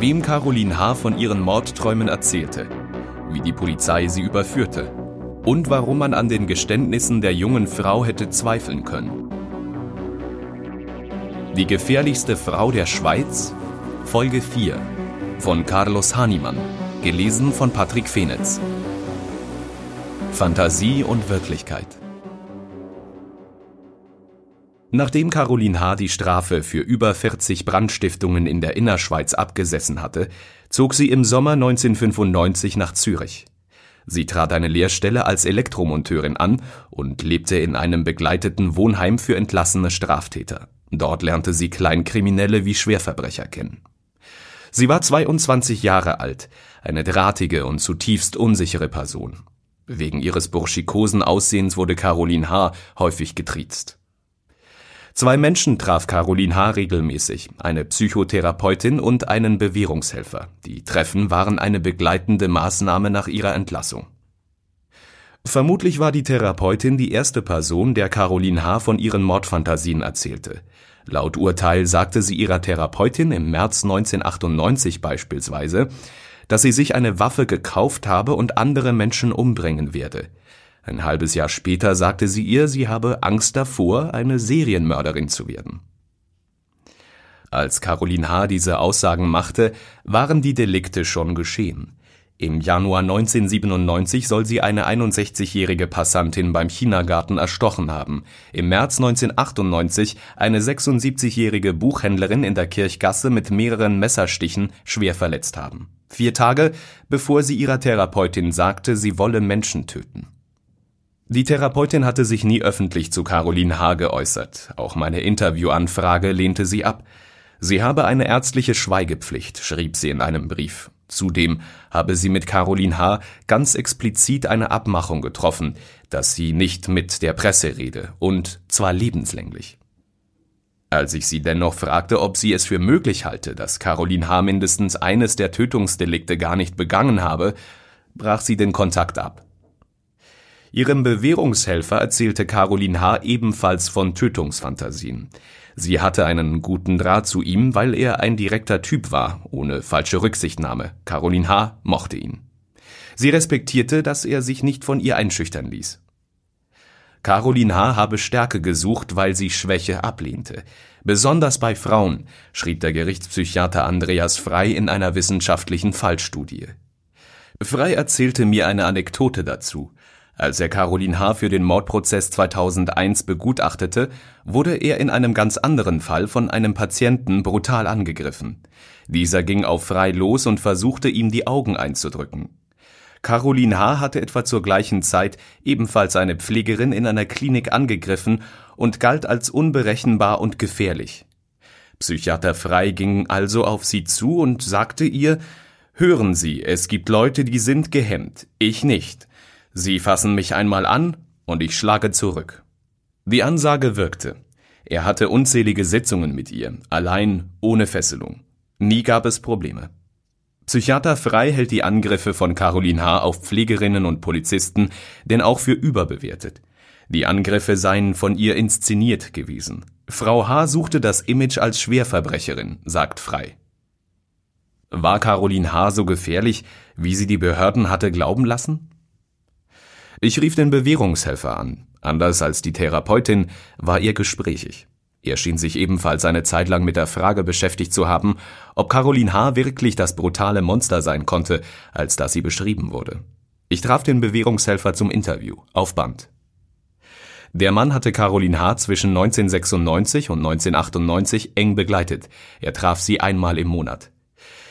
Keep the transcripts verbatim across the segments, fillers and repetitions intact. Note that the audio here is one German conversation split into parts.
wem Caroline H. von ihren Mordträumen erzählte, wie die Polizei sie überführte und warum man an den Geständnissen der jungen Frau hätte zweifeln können. Die gefährlichste Frau der Schweiz, Folge vier, von Carlos Hanimann, gelesen von Patrick Fenetz. Fantasie und Wirklichkeit. Nachdem Caroline H. die Strafe für über vierzig Brandstiftungen in der Innerschweiz abgesessen hatte, zog sie im Sommer neunzehnhundertfünfundneunzig nach Zürich. Sie trat eine Lehrstelle als Elektromonteurin an und lebte in einem begleiteten Wohnheim für entlassene Straftäter. Dort lernte sie Kleinkriminelle wie Schwerverbrecher kennen. Sie war zweiundzwanzig Jahre alt, eine drahtige und zutiefst unsichere Person. Wegen ihres burschikosen Aussehens wurde Caroline H. häufig getriezt. Zwei Menschen traf Caroline H. regelmäßig, eine Psychotherapeutin und einen Bewährungshelfer. Die Treffen waren eine begleitende Maßnahme nach ihrer Entlassung. Vermutlich war die Therapeutin die erste Person, der Caroline H. von ihren Mordfantasien erzählte. Laut Urteil sagte sie ihrer Therapeutin im März neunzehnhundertachtundneunzig beispielsweise, dass sie sich eine Waffe gekauft habe und andere Menschen umbringen werde. Ein halbes Jahr später sagte sie ihr, sie habe Angst davor, eine Serienmörderin zu werden. Als Caroline H. diese Aussagen machte, waren die Delikte schon geschehen. Im Januar neunzehnhundertsiebenundneunzig soll sie eine einundsechzigjährige Passantin beim Chinagarten erstochen haben, im März neunzehnhundertachtundneunzig eine sechsundsiebzigjährige Buchhändlerin in der Kirchgasse mit mehreren Messerstichen schwer verletzt haben. Vier Tage, bevor sie ihrer Therapeutin sagte, sie wolle Menschen töten. Die Therapeutin hatte sich nie öffentlich zu Caroline H. geäußert. Auch meine Interviewanfrage lehnte sie ab. Sie habe eine ärztliche Schweigepflicht, schrieb sie in einem Brief. Zudem habe sie mit Caroline H. ganz explizit eine Abmachung getroffen, dass sie nicht mit der Presse rede, und zwar lebenslänglich. Als ich sie dennoch fragte, ob sie es für möglich halte, dass Caroline H. mindestens eines der Tötungsdelikte gar nicht begangen habe, brach sie den Kontakt ab. Ihrem Bewährungshelfer erzählte Caroline H. ebenfalls von Tötungsfantasien. Sie hatte einen guten Draht zu ihm, weil er ein direkter Typ war, ohne falsche Rücksichtnahme. Caroline H. mochte ihn. Sie respektierte, dass er sich nicht von ihr einschüchtern ließ. Caroline H. habe Stärke gesucht, weil sie Schwäche ablehnte. Besonders bei Frauen, schrieb der Gerichtspsychiater Andreas Frei in einer wissenschaftlichen Fallstudie. Frei erzählte mir eine Anekdote dazu. Als er Caroline H. für den Mordprozess zweitausendeins begutachtete, wurde er in einem ganz anderen Fall von einem Patienten brutal angegriffen. Dieser ging auf Frei los und versuchte, ihm die Augen einzudrücken. Caroline H. hatte etwa zur gleichen Zeit ebenfalls eine Pflegerin in einer Klinik angegriffen und galt als unberechenbar und gefährlich. Psychiater Frei ging also auf sie zu und sagte ihr: »Hören Sie, es gibt Leute, die sind gehemmt, ich nicht. Sie fassen mich einmal an und ich schlage zurück.« Die Ansage wirkte. Er hatte unzählige Sitzungen mit ihr, allein, ohne Fesselung. Nie gab es Probleme. Psychiater Frei hält die Angriffe von Caroline H. auf Pflegerinnen und Polizisten denn auch für überbewertet. Die Angriffe seien von ihr inszeniert gewesen. Frau H. suchte das Image als Schwerverbrecherin, sagt Frei. War Caroline H. so gefährlich, wie sie die Behörden hatte glauben lassen? Ich rief den Bewährungshelfer an. Anders als die Therapeutin war er gesprächig. Er schien sich ebenfalls eine Zeit lang mit der Frage beschäftigt zu haben, ob Caroline H. wirklich das brutale Monster sein konnte, als das sie beschrieben wurde. Ich traf den Bewährungshelfer zum Interview, auf Band. Der Mann hatte Caroline H. zwischen neunzehnhundertsechsundneunzig und neunzehnhundertachtundneunzig eng begleitet. Er traf sie einmal im Monat.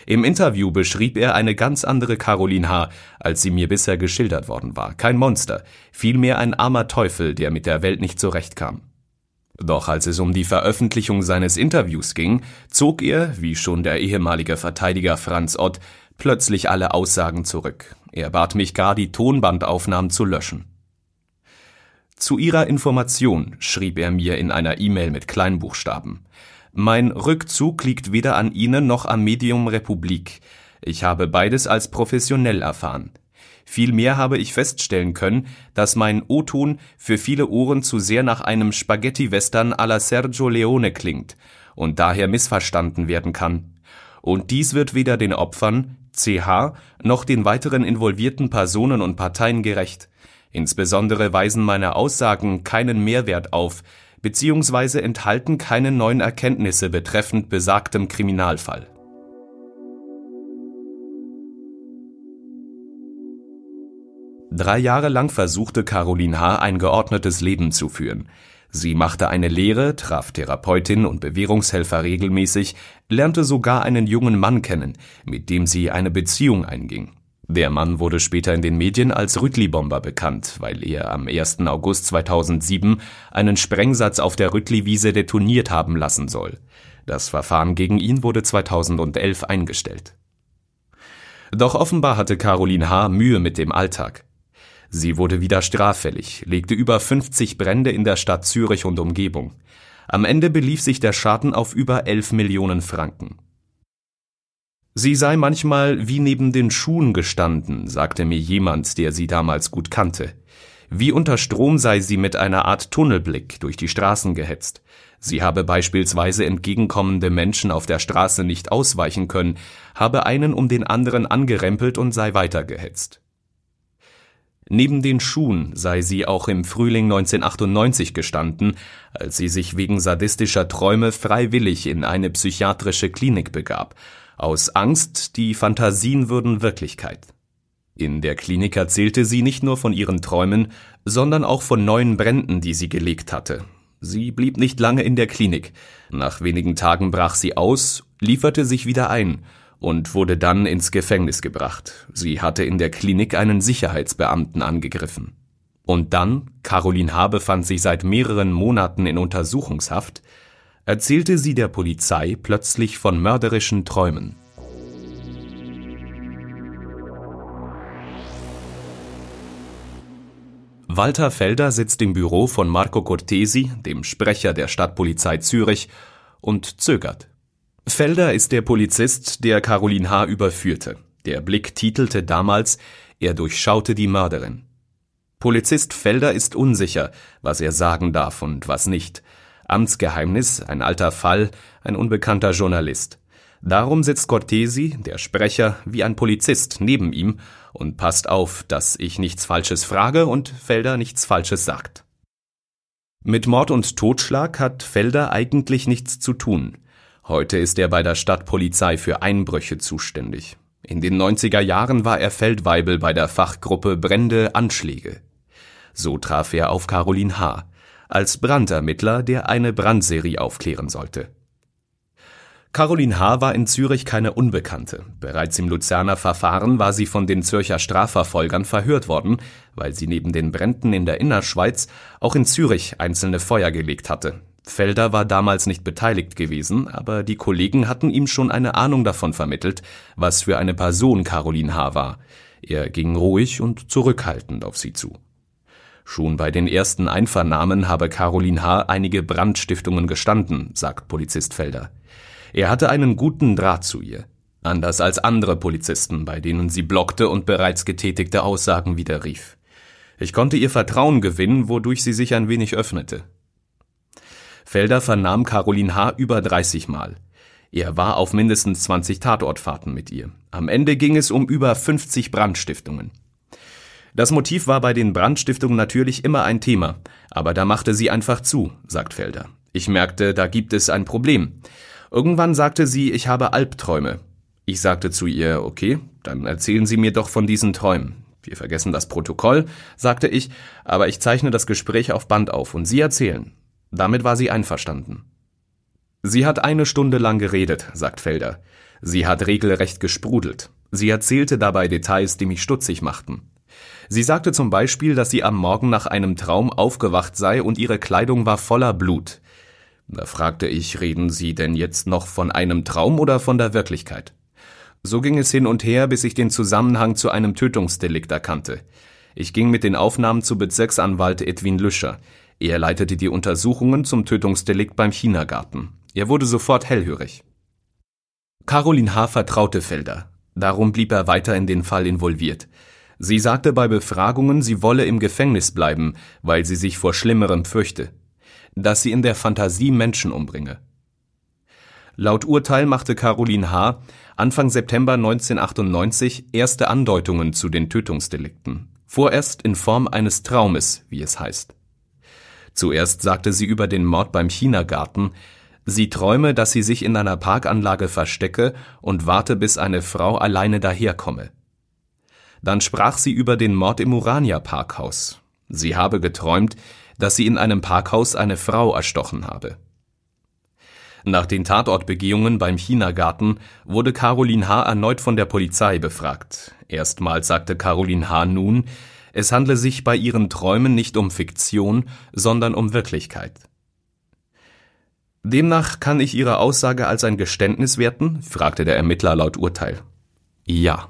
Im Interview beschrieb er eine ganz andere Caroline H., als sie mir bisher geschildert worden war. Kein Monster, vielmehr ein armer Teufel, der mit der Welt nicht zurechtkam. Doch als es um die Veröffentlichung seines Interviews ging, zog er, wie schon der ehemalige Verteidiger Franz Ott, plötzlich alle Aussagen zurück. Er bat mich gar, die Tonbandaufnahmen zu löschen. Zu ihrer Information schrieb er mir in einer E-Mail mit Kleinbuchstaben: »Mein Rückzug liegt weder an Ihnen noch am Medium Republik. Ich habe beides als professionell erfahren. Vielmehr habe ich feststellen können, dass mein O-Ton für viele Ohren zu sehr nach einem Spaghetti-Western à la Sergio Leone klingt und daher missverstanden werden kann. und dies wird weder den Opfern C H noch den weiteren involvierten Personen und Parteien gerecht. Insbesondere weisen meine Aussagen keinen Mehrwert auf, beziehungsweise enthalten keine neuen Erkenntnisse betreffend besagtem Kriminalfall. Drei Jahre lang versuchte Caroline H. ein geordnetes Leben zu führen. Sie machte eine Lehre, traf Therapeutin und Bewährungshelfer regelmäßig, lernte sogar einen jungen Mann kennen, mit dem sie eine Beziehung einging. Der Mann wurde später in den Medien als Rütli-Bomber bekannt, weil er am ersten August zweitausendsieben einen Sprengsatz auf der Rütli-Wiese detoniert haben lassen soll. Das Verfahren gegen ihn wurde zweitausendelf eingestellt. Doch offenbar hatte Caroline H. Mühe mit dem Alltag. Sie wurde wieder straffällig, legte über fünfzig Brände in der Stadt Zürich und Umgebung. Am Ende belief sich der Schaden auf über elf Millionen Franken. Sie sei manchmal wie neben den Schuhen gestanden, sagte mir jemand, der sie damals gut kannte. Wie unter Strom sei sie mit einer Art Tunnelblick durch die Straßen gehetzt. Sie habe beispielsweise entgegenkommende Menschen auf der Straße nicht ausweichen können, habe einen um den anderen angerempelt und sei weitergehetzt. Neben den Schuhen sei sie auch im Frühling neunzehnhundertachtundneunzig gestanden, als sie sich wegen sadistischer Träume freiwillig in eine psychiatrische Klinik begab, aus Angst, die Fantasien würden Wirklichkeit. In der Klinik erzählte sie nicht nur von ihren Träumen, sondern auch von neuen Bränden, die sie gelegt hatte. Sie blieb nicht lange in der Klinik. Nach wenigen Tagen brach sie aus, lieferte sich wieder ein und wurde dann ins Gefängnis gebracht. Sie hatte in der Klinik einen Sicherheitsbeamten angegriffen. Und dann, Caroline H. befand sich seit mehreren Monaten in Untersuchungshaft, erzählte sie der Polizei plötzlich von mörderischen Träumen. Walter Felder sitzt im Büro von Marco Cortesi, dem Sprecher der Stadtpolizei Zürich, und zögert. Felder ist der Polizist, der Caroline H. überführte. Der Blick titelte damals, er durchschaute die Mörderin. Polizist Felder ist unsicher, was er sagen darf und was nicht. Amtsgeheimnis, ein alter Fall, ein unbekannter Journalist. Darum sitzt Cortesi, der Sprecher, wie ein Polizist neben ihm und passt auf, dass ich nichts Falsches frage und Felder nichts Falsches sagt. Mit Mord und Totschlag hat Felder eigentlich nichts zu tun. Heute ist er bei der Stadtpolizei für Einbrüche zuständig. In den neunziger Jahren war er Feldwaibel bei der Fachgruppe Brände, Anschläge. So traf er auf Caroline H., als Brandermittler, der eine Brandserie aufklären sollte. Caroline H. war in Zürich keine Unbekannte. Bereits im Luzerner Verfahren war sie von den Zürcher Strafverfolgern verhört worden, weil sie neben den Bränden in der Innerschweiz auch in Zürich einzelne Feuer gelegt hatte. Felder war damals nicht beteiligt gewesen, aber die Kollegen hatten ihm schon eine Ahnung davon vermittelt, was für eine Person Caroline H. war. Er ging ruhig und zurückhaltend auf sie zu. Schon bei den ersten Einvernahmen habe Caroline H. einige Brandstiftungen gestanden, sagt Polizist Felder. Er hatte einen guten Draht zu ihr, anders als andere Polizisten, bei denen sie blockte und bereits getätigte Aussagen widerrief. Ich konnte ihr Vertrauen gewinnen, wodurch sie sich ein wenig öffnete. Felder vernahm Caroline H. über dreißig Mal. Er war auf mindestens zwanzig Tatortfahrten mit ihr. Am Ende ging es um über fünfzig Brandstiftungen. Das Motiv war bei den Brandstiftungen natürlich immer ein Thema, aber da machte sie einfach zu, sagt Felder. Ich merkte, da gibt es ein Problem. Irgendwann sagte sie, ich habe Albträume. Ich sagte zu ihr, okay, dann erzählen Sie mir doch von diesen Träumen. Wir vergessen das Protokoll, sagte ich, aber ich zeichne das Gespräch auf Band auf und Sie erzählen. Damit war sie einverstanden. Sie hat eine Stunde lang geredet, sagt Felder. Sie hat regelrecht gesprudelt. Sie erzählte dabei Details, die mich stutzig machten. Sie sagte zum Beispiel, dass sie am Morgen nach einem Traum aufgewacht sei und ihre Kleidung war voller Blut. Da fragte ich, reden Sie denn jetzt noch von einem Traum oder von der Wirklichkeit? So ging es hin und her, bis ich den Zusammenhang zu einem Tötungsdelikt erkannte. Ich ging mit den Aufnahmen zu Bezirksanwalt Edwin Lüscher. Er leitete die Untersuchungen zum Tötungsdelikt beim Chinagarten. Er wurde sofort hellhörig. Caroline H. vertraute Felder. Darum blieb er weiter in den Fall involviert. Sie sagte bei Befragungen, sie wolle im Gefängnis bleiben, weil sie sich vor Schlimmerem fürchte, dass sie in der Fantasie Menschen umbringe. Laut Urteil machte Caroline H. Anfang September neunzehnhundertachtundneunzig erste Andeutungen zu den Tötungsdelikten, vorerst in Form eines Traumes, wie es heißt. Zuerst sagte sie über den Mord beim Chinagarten, sie träume, dass sie sich in einer Parkanlage verstecke und warte, bis eine Frau alleine daherkomme. Dann sprach sie über den Mord im Urania-Parkhaus. Sie habe geträumt, dass sie in einem Parkhaus eine Frau erstochen habe. Nach den Tatortbegehungen beim Chinagarten wurde Caroline H. erneut von der Polizei befragt. Erstmals sagte Caroline H. nun, es handle sich bei ihren Träumen nicht um Fiktion, sondern um Wirklichkeit. Demnach kann ich Ihre Aussage als ein Geständnis werten? Fragte der Ermittler laut Urteil. Ja.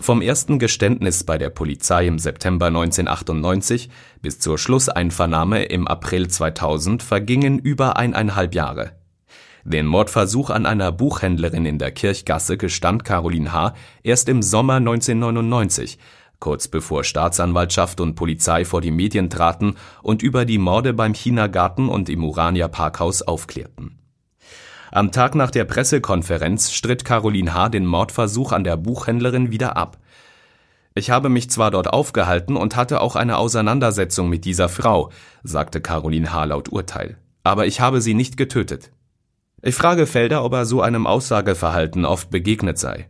Vom ersten Geständnis bei der Polizei im September neunzehnhundertachtundneunzig bis zur Schlusseinvernahme im April zweitausend vergingen über eineinhalb Jahre. Den Mordversuch an einer Buchhändlerin in der Kirchgasse gestand Caroline H. erst im Sommer neunzehnhundertneunundneunzig, kurz bevor Staatsanwaltschaft und Polizei vor die Medien traten und über die Morde beim Chinagarten und im Urania-Parkhaus aufklärten. Am Tag nach der Pressekonferenz stritt Caroline H. den Mordversuch an der Buchhändlerin wieder ab. Ich habe mich zwar dort aufgehalten und hatte auch eine Auseinandersetzung mit dieser Frau, sagte Caroline H. laut Urteil, aber ich habe sie nicht getötet. Ich frage Felder, ob er so einem Aussageverhalten oft begegnet sei.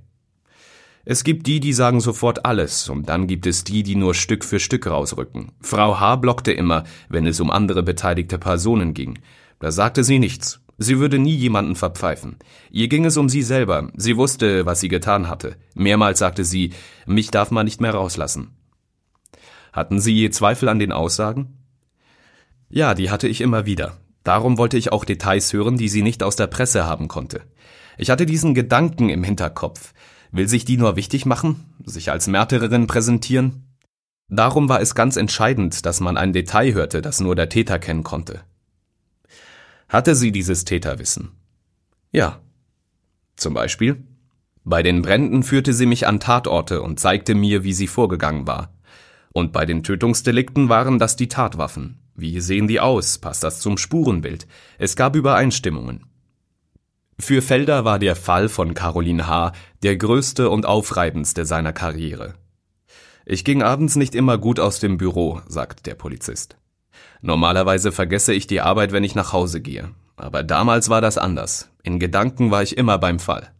Es gibt die, die sagen sofort alles, und dann gibt es die, die nur Stück für Stück rausrücken. Frau H. blockte immer, wenn es um andere beteiligte Personen ging. Da sagte sie nichts. Sie würde nie jemanden verpfeifen. Ihr ging es um sie selber. Sie wusste, was sie getan hatte. Mehrmals sagte sie, mich darf man nicht mehr rauslassen. Hatten Sie je Zweifel an den Aussagen? Ja, die hatte ich immer wieder. Darum wollte ich auch Details hören, die sie nicht aus der Presse haben konnte. Ich hatte diesen Gedanken im Hinterkopf. Will sich die nur wichtig machen? Sich als Märtyrerin präsentieren? Darum war es ganz entscheidend, dass man ein Detail hörte, das nur der Täter kennen konnte. Hatte sie dieses Täterwissen? Ja. Zum Beispiel? Bei den Bränden führte sie mich an Tatorte und zeigte mir, wie sie vorgegangen war. Und bei den Tötungsdelikten waren das die Tatwaffen. Wie sehen die aus? Passt das zum Spurenbild? Es gab Übereinstimmungen. Für Felder war der Fall von Caroline H. der größte und aufreibendste seiner Karriere. Ich ging abends nicht immer gut aus dem Büro, sagt der Polizist. Normalerweise vergesse ich die Arbeit, wenn ich nach Hause gehe. Aber damals war das anders. In Gedanken war ich immer beim Fall.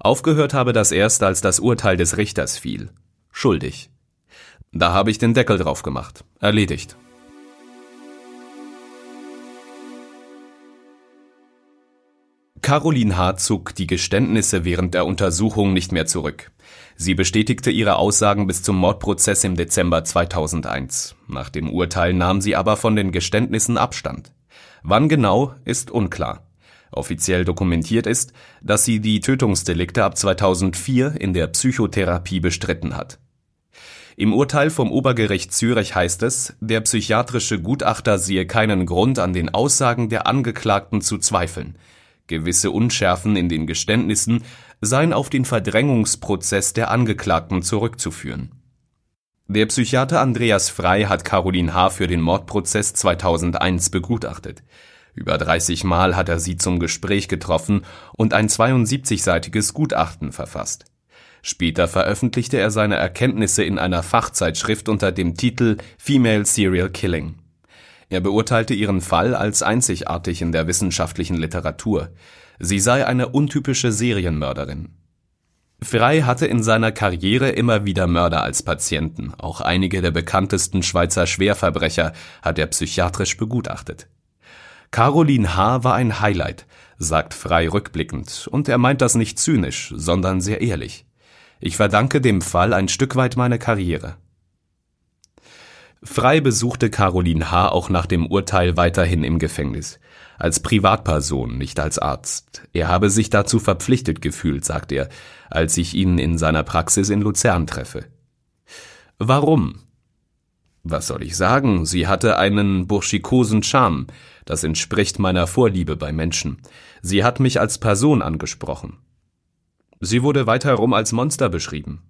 Aufgehört habe das erst, als das Urteil des Richters fiel. Schuldig. Da habe ich den Deckel drauf gemacht. Erledigt. Caroline H. zog die Geständnisse während der Untersuchung nicht mehr zurück. Sie bestätigte ihre Aussagen bis zum Mordprozess im Dezember zweitausendeins. Nach dem Urteil nahm sie aber von den Geständnissen Abstand. Wann genau, ist unklar. Offiziell dokumentiert ist, dass sie die Tötungsdelikte ab zweitausendvier in der Psychotherapie bestritten hat. Im Urteil vom Obergericht Zürich heißt es, der psychiatrische Gutachter sehe keinen Grund, an den Aussagen der Angeklagten zu zweifeln. Gewisse Unschärfen in den Geständnissen seien auf den Verdrängungsprozess der Angeklagten zurückzuführen. Der Psychiater Andreas Frei hat Caroline H. für den Mordprozess zweitausendeins begutachtet. Über dreißig Mal hat er sie zum Gespräch getroffen und ein zweiundsiebzigseitiges Gutachten verfasst. Später veröffentlichte er seine Erkenntnisse in einer Fachzeitschrift unter dem Titel Female Serial Killing. Er beurteilte ihren Fall als einzigartig in der wissenschaftlichen Literatur. Sie sei eine untypische Serienmörderin. Frei hatte in seiner Karriere immer wieder Mörder als Patienten. Auch einige der bekanntesten Schweizer Schwerverbrecher hat er psychiatrisch begutachtet. Caroline H. war ein Highlight, sagt Frei rückblickend, und er meint das nicht zynisch, sondern sehr ehrlich. Ich verdanke dem Fall ein Stück weit meine Karriere. Frei besuchte Caroline H. auch nach dem Urteil weiterhin im Gefängnis. Als Privatperson, nicht als Arzt. Er habe sich dazu verpflichtet gefühlt, sagt er, als ich ihn in seiner Praxis in Luzern treffe. Warum? Was soll ich sagen? Sie hatte einen burschikosen Charme. Das entspricht meiner Vorliebe bei Menschen. Sie hat mich als Person angesprochen. Sie wurde weiter herum als Monster beschrieben.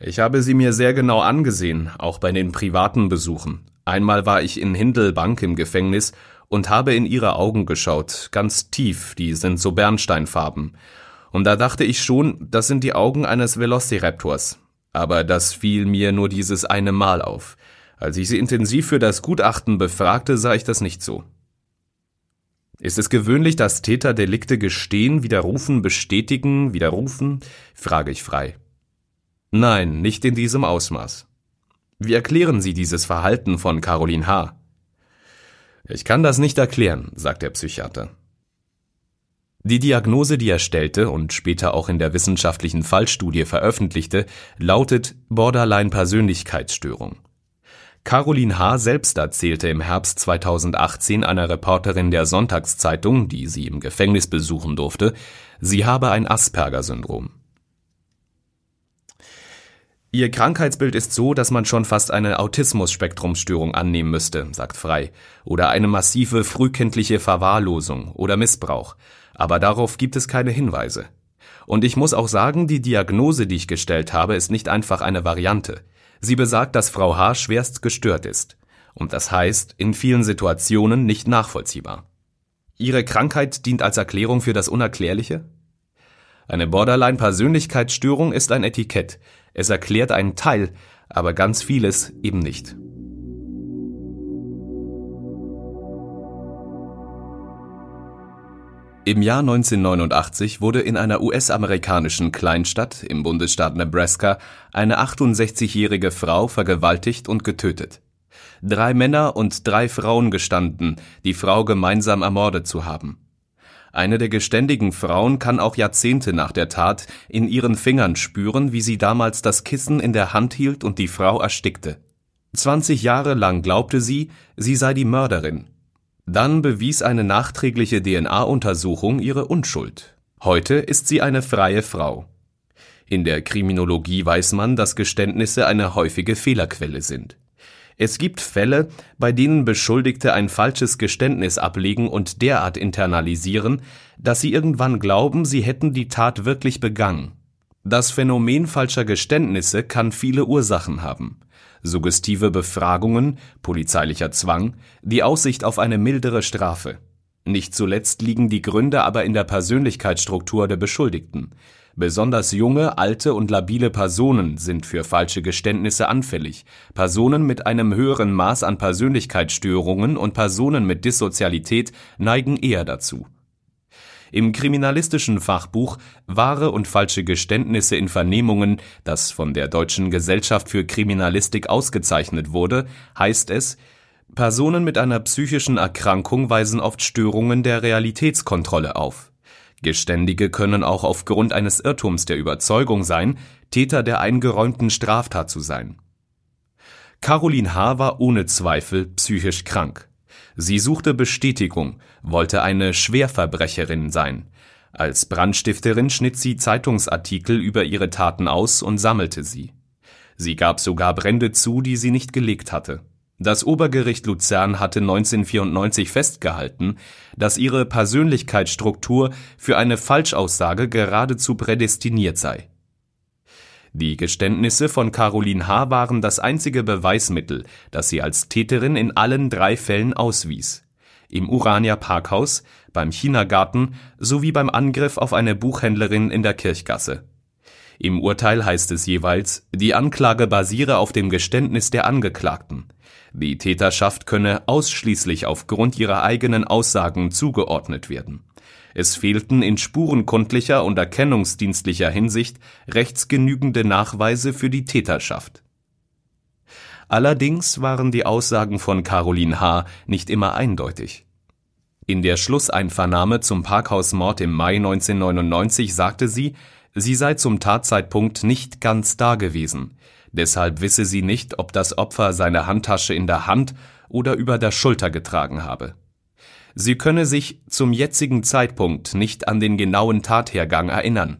Ich habe sie mir sehr genau angesehen, auch bei den privaten Besuchen. Einmal war ich in Hindelbank im Gefängnis und habe in ihre Augen geschaut, ganz tief, die sind so bernsteinfarben. Und da dachte ich schon, das sind die Augen eines Velociraptors. Aber das fiel mir nur dieses eine Mal auf. Als ich sie intensiv für das Gutachten befragte, sah ich das nicht so. Ist es gewöhnlich, dass Täter Delikte gestehen, widerrufen, bestätigen, widerrufen? Frage ich Frei. Nein, nicht in diesem Ausmaß. Wie erklären Sie dieses Verhalten von Caroline H.? Ich kann das nicht erklären, sagt der Psychiater. Die Diagnose, die er stellte und später auch in der wissenschaftlichen Fallstudie veröffentlichte, lautet Borderline-Persönlichkeitsstörung. Caroline H. selbst erzählte im Herbst zweitausendachtzehn einer Reporterin der Sonntagszeitung, die sie im Gefängnis besuchen durfte, sie habe ein Asperger-Syndrom. Ihr Krankheitsbild ist so, dass man schon fast eine Autismus-Spektrumsstörung annehmen müsste, sagt Frei, oder eine massive frühkindliche Verwahrlosung oder Missbrauch. Aber darauf gibt es keine Hinweise. Und ich muss auch sagen, die Diagnose, die ich gestellt habe, ist nicht einfach eine Variante. Sie besagt, dass Frau H. schwerst gestört ist. Und das heißt, in vielen Situationen nicht nachvollziehbar. Ihre Krankheit dient als Erklärung für das Unerklärliche? Eine Borderline-Persönlichkeitsstörung ist ein Etikett. Es erklärt einen Teil, aber ganz vieles eben nicht. Im Jahr neunzehnhundertneunundachtzig wurde in einer U S-amerikanischen Kleinstadt im Bundesstaat Nebraska eine achtundsechzigjährige Frau vergewaltigt und getötet. Drei Männer und drei Frauen gestanden, die Frau gemeinsam ermordet zu haben. Eine der geständigen Frauen kann auch Jahrzehnte nach der Tat in ihren Fingern spüren, wie sie damals das Kissen in der Hand hielt und die Frau erstickte. zwanzig Jahre lang glaubte sie, sie sei die Mörderin. Dann bewies eine nachträgliche D N A-Untersuchung ihre Unschuld. Heute ist sie eine freie Frau. In der Kriminologie weiß man, dass Geständnisse eine häufige Fehlerquelle sind. Es gibt Fälle, bei denen Beschuldigte ein falsches Geständnis ablegen und derart internalisieren, dass sie irgendwann glauben, sie hätten die Tat wirklich begangen. Das Phänomen falscher Geständnisse kann viele Ursachen haben. Suggestive Befragungen, polizeilicher Zwang, die Aussicht auf eine mildere Strafe. Nicht zuletzt liegen die Gründe aber in der Persönlichkeitsstruktur der Beschuldigten. Besonders junge, alte und labile Personen sind für falsche Geständnisse anfällig. Personen mit einem höheren Maß an Persönlichkeitsstörungen und Personen mit Dissozialität neigen eher dazu. Im kriminalistischen Fachbuch Wahre und falsche Geständnisse in Vernehmungen, das von der Deutschen Gesellschaft für Kriminalistik ausgezeichnet wurde, heißt es, Personen mit einer psychischen Erkrankung weisen oft Störungen der Realitätskontrolle auf. Geständige können auch aufgrund eines Irrtums der Überzeugung sein, Täter der eingeräumten Straftat zu sein. Caroline H. war ohne Zweifel psychisch krank. Sie suchte Bestätigung, wollte eine Schwerverbrecherin sein. Als Brandstifterin schnitt sie Zeitungsartikel über ihre Taten aus und sammelte sie. Sie gab sogar Brände zu, die sie nicht gelegt hatte. Das Obergericht Luzern hatte neunzehnhundertvierundneunzig festgehalten, dass ihre Persönlichkeitsstruktur für eine Falschaussage geradezu prädestiniert sei. Die Geständnisse von Caroline H. waren das einzige Beweismittel, das sie als Täterin in allen drei Fällen auswies. Im Urania Parkhaus, beim Chinagarten sowie beim Angriff auf eine Buchhändlerin in der Kirchgasse. Im Urteil heißt es jeweils, die Anklage basiere auf dem Geständnis der Angeklagten. Die Täterschaft könne ausschließlich aufgrund ihrer eigenen Aussagen zugeordnet werden. Es fehlten in spurenkundlicher und erkennungsdienstlicher Hinsicht rechtsgenügende Nachweise für die Täterschaft. Allerdings waren die Aussagen von Caroline H. nicht immer eindeutig. In der Schlusseinvernahme zum Parkhausmord im Mai neunzehnhundertneunundneunzig sagte sie, sie sei zum Tatzeitpunkt nicht ganz da gewesen. Deshalb wisse sie nicht, ob das Opfer seine Handtasche in der Hand oder über der Schulter getragen habe. Sie könne sich zum jetzigen Zeitpunkt nicht an den genauen Tathergang erinnern.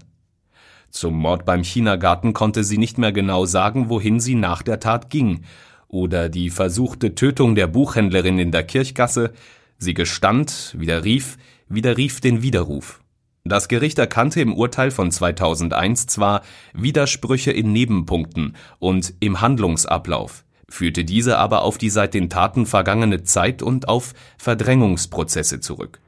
Zum Mord beim Chinagarten konnte sie nicht mehr genau sagen, wohin sie nach der Tat ging, oder die versuchte Tötung der Buchhändlerin in der Kirchgasse. Sie gestand, widerrief, widerrief den Widerruf. Das Gericht erkannte im Urteil von zweitausendeins zwar Widersprüche in Nebenpunkten und im Handlungsablauf, führte diese aber auf die seit den Taten vergangene Zeit und auf Verdrängungsprozesse zurück.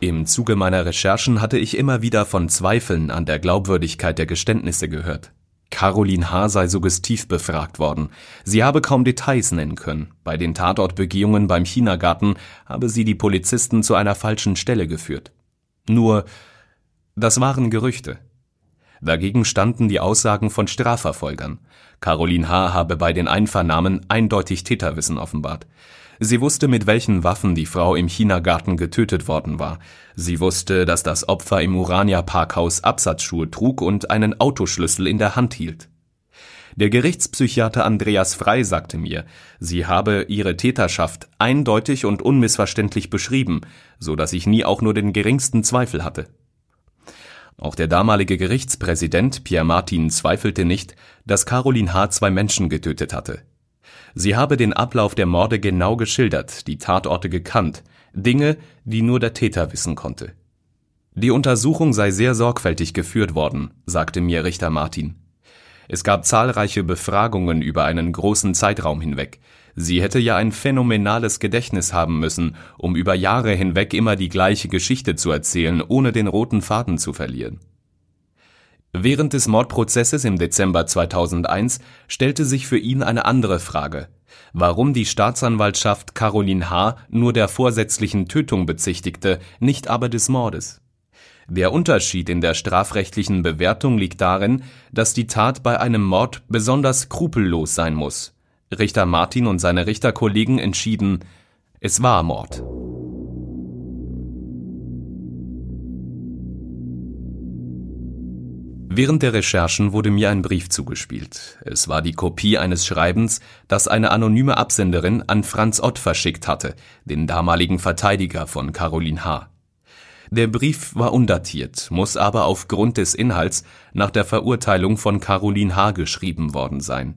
Im Zuge meiner Recherchen hatte ich immer wieder von Zweifeln an der Glaubwürdigkeit der Geständnisse gehört. Caroline H. sei suggestiv befragt worden. Sie habe kaum Details nennen können. Bei den Tatortbegehungen beim Chinagarten habe sie die Polizisten zu einer falschen Stelle geführt. Nur, das waren Gerüchte. Dagegen standen die Aussagen von Strafverfolgern. Caroline H. habe bei den Einvernahmen eindeutig Täterwissen offenbart. Sie wusste, mit welchen Waffen die Frau im Chinagarten getötet worden war. Sie wusste, dass das Opfer im Urania-Parkhaus Absatzschuhe trug und einen Autoschlüssel in der Hand hielt. Der Gerichtspsychiater Andreas Frei sagte mir, sie habe ihre Täterschaft eindeutig und unmissverständlich beschrieben, so dass ich nie auch nur den geringsten Zweifel hatte. Auch der damalige Gerichtspräsident Pierre Martin zweifelte nicht, dass Caroline H. zwei Menschen getötet hatte. Sie habe den Ablauf der Morde genau geschildert, die Tatorte gekannt, Dinge, die nur der Täter wissen konnte. Die Untersuchung sei sehr sorgfältig geführt worden, sagte mir Richter Martin. Es gab zahlreiche Befragungen über einen großen Zeitraum hinweg. Sie hätte ja ein phänomenales Gedächtnis haben müssen, um über Jahre hinweg immer die gleiche Geschichte zu erzählen, ohne den roten Faden zu verlieren. Während des Mordprozesses im Dezember zweitausendeins stellte sich für ihn eine andere Frage, warum die Staatsanwaltschaft Caroline H. nur der vorsätzlichen Tötung bezichtigte, nicht aber des Mordes. Der Unterschied in der strafrechtlichen Bewertung liegt darin, dass die Tat bei einem Mord besonders skrupellos sein muss. Richter Martin und seine Richterkollegen entschieden, es war Mord. Während der Recherchen wurde mir ein Brief zugespielt. Es war die Kopie eines Schreibens, das eine anonyme Absenderin an Franz Ott verschickt hatte, den damaligen Verteidiger von Caroline H. Der Brief war undatiert, muss aber aufgrund des Inhalts nach der Verurteilung von Caroline H. geschrieben worden sein.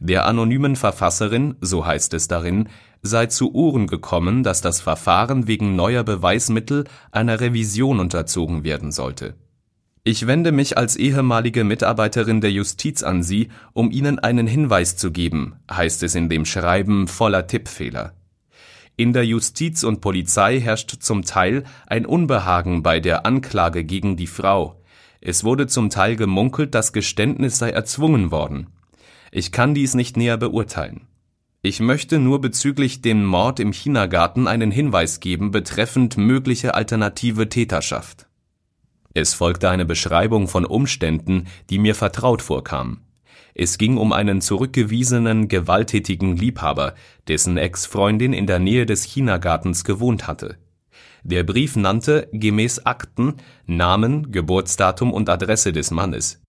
Der anonymen Verfasserin, so heißt es darin, sei zu Ohren gekommen, dass das Verfahren wegen neuer Beweismittel einer Revision unterzogen werden sollte. Ich wende mich als ehemalige Mitarbeiterin der Justiz an Sie, um Ihnen einen Hinweis zu geben, heißt es in dem Schreiben voller Tippfehler. In der Justiz und Polizei herrscht zum Teil ein Unbehagen bei der Anklage gegen die Frau. Es wurde zum Teil gemunkelt, das Geständnis sei erzwungen worden. Ich kann dies nicht näher beurteilen. Ich möchte nur bezüglich dem Mord im Chinagarten einen Hinweis geben betreffend mögliche alternative Täterschaft. Es folgte eine Beschreibung von Umständen, die mir vertraut vorkamen. Es ging um einen zurückgewiesenen, gewalttätigen Liebhaber, dessen Ex-Freundin in der Nähe des Chinagartens gewohnt hatte. Der Brief nannte, gemäß Akten, Namen, Geburtsdatum und Adresse des Mannes.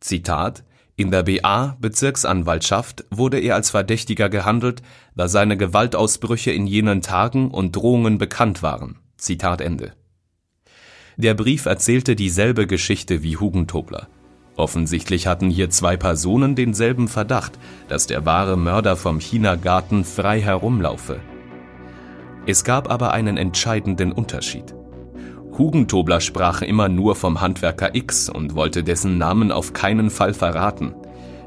Zitat: In der B A Bezirksanwaltschaft wurde er als Verdächtiger gehandelt, da seine Gewaltausbrüche in jenen Tagen und Drohungen bekannt waren. Zitat Ende. Der Brief erzählte dieselbe Geschichte wie Hugentobler. Offensichtlich hatten hier zwei Personen denselben Verdacht, dass der wahre Mörder vom Chinagarten frei herumlaufe. Es gab aber einen entscheidenden Unterschied. Hugentobler sprach immer nur vom Handwerker X und wollte dessen Namen auf keinen Fall verraten.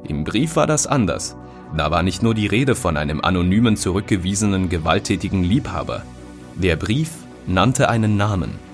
Im Brief war das anders. Da war nicht nur die Rede von einem anonymen, zurückgewiesenen, gewalttätigen Liebhaber. Der Brief nannte einen Namen.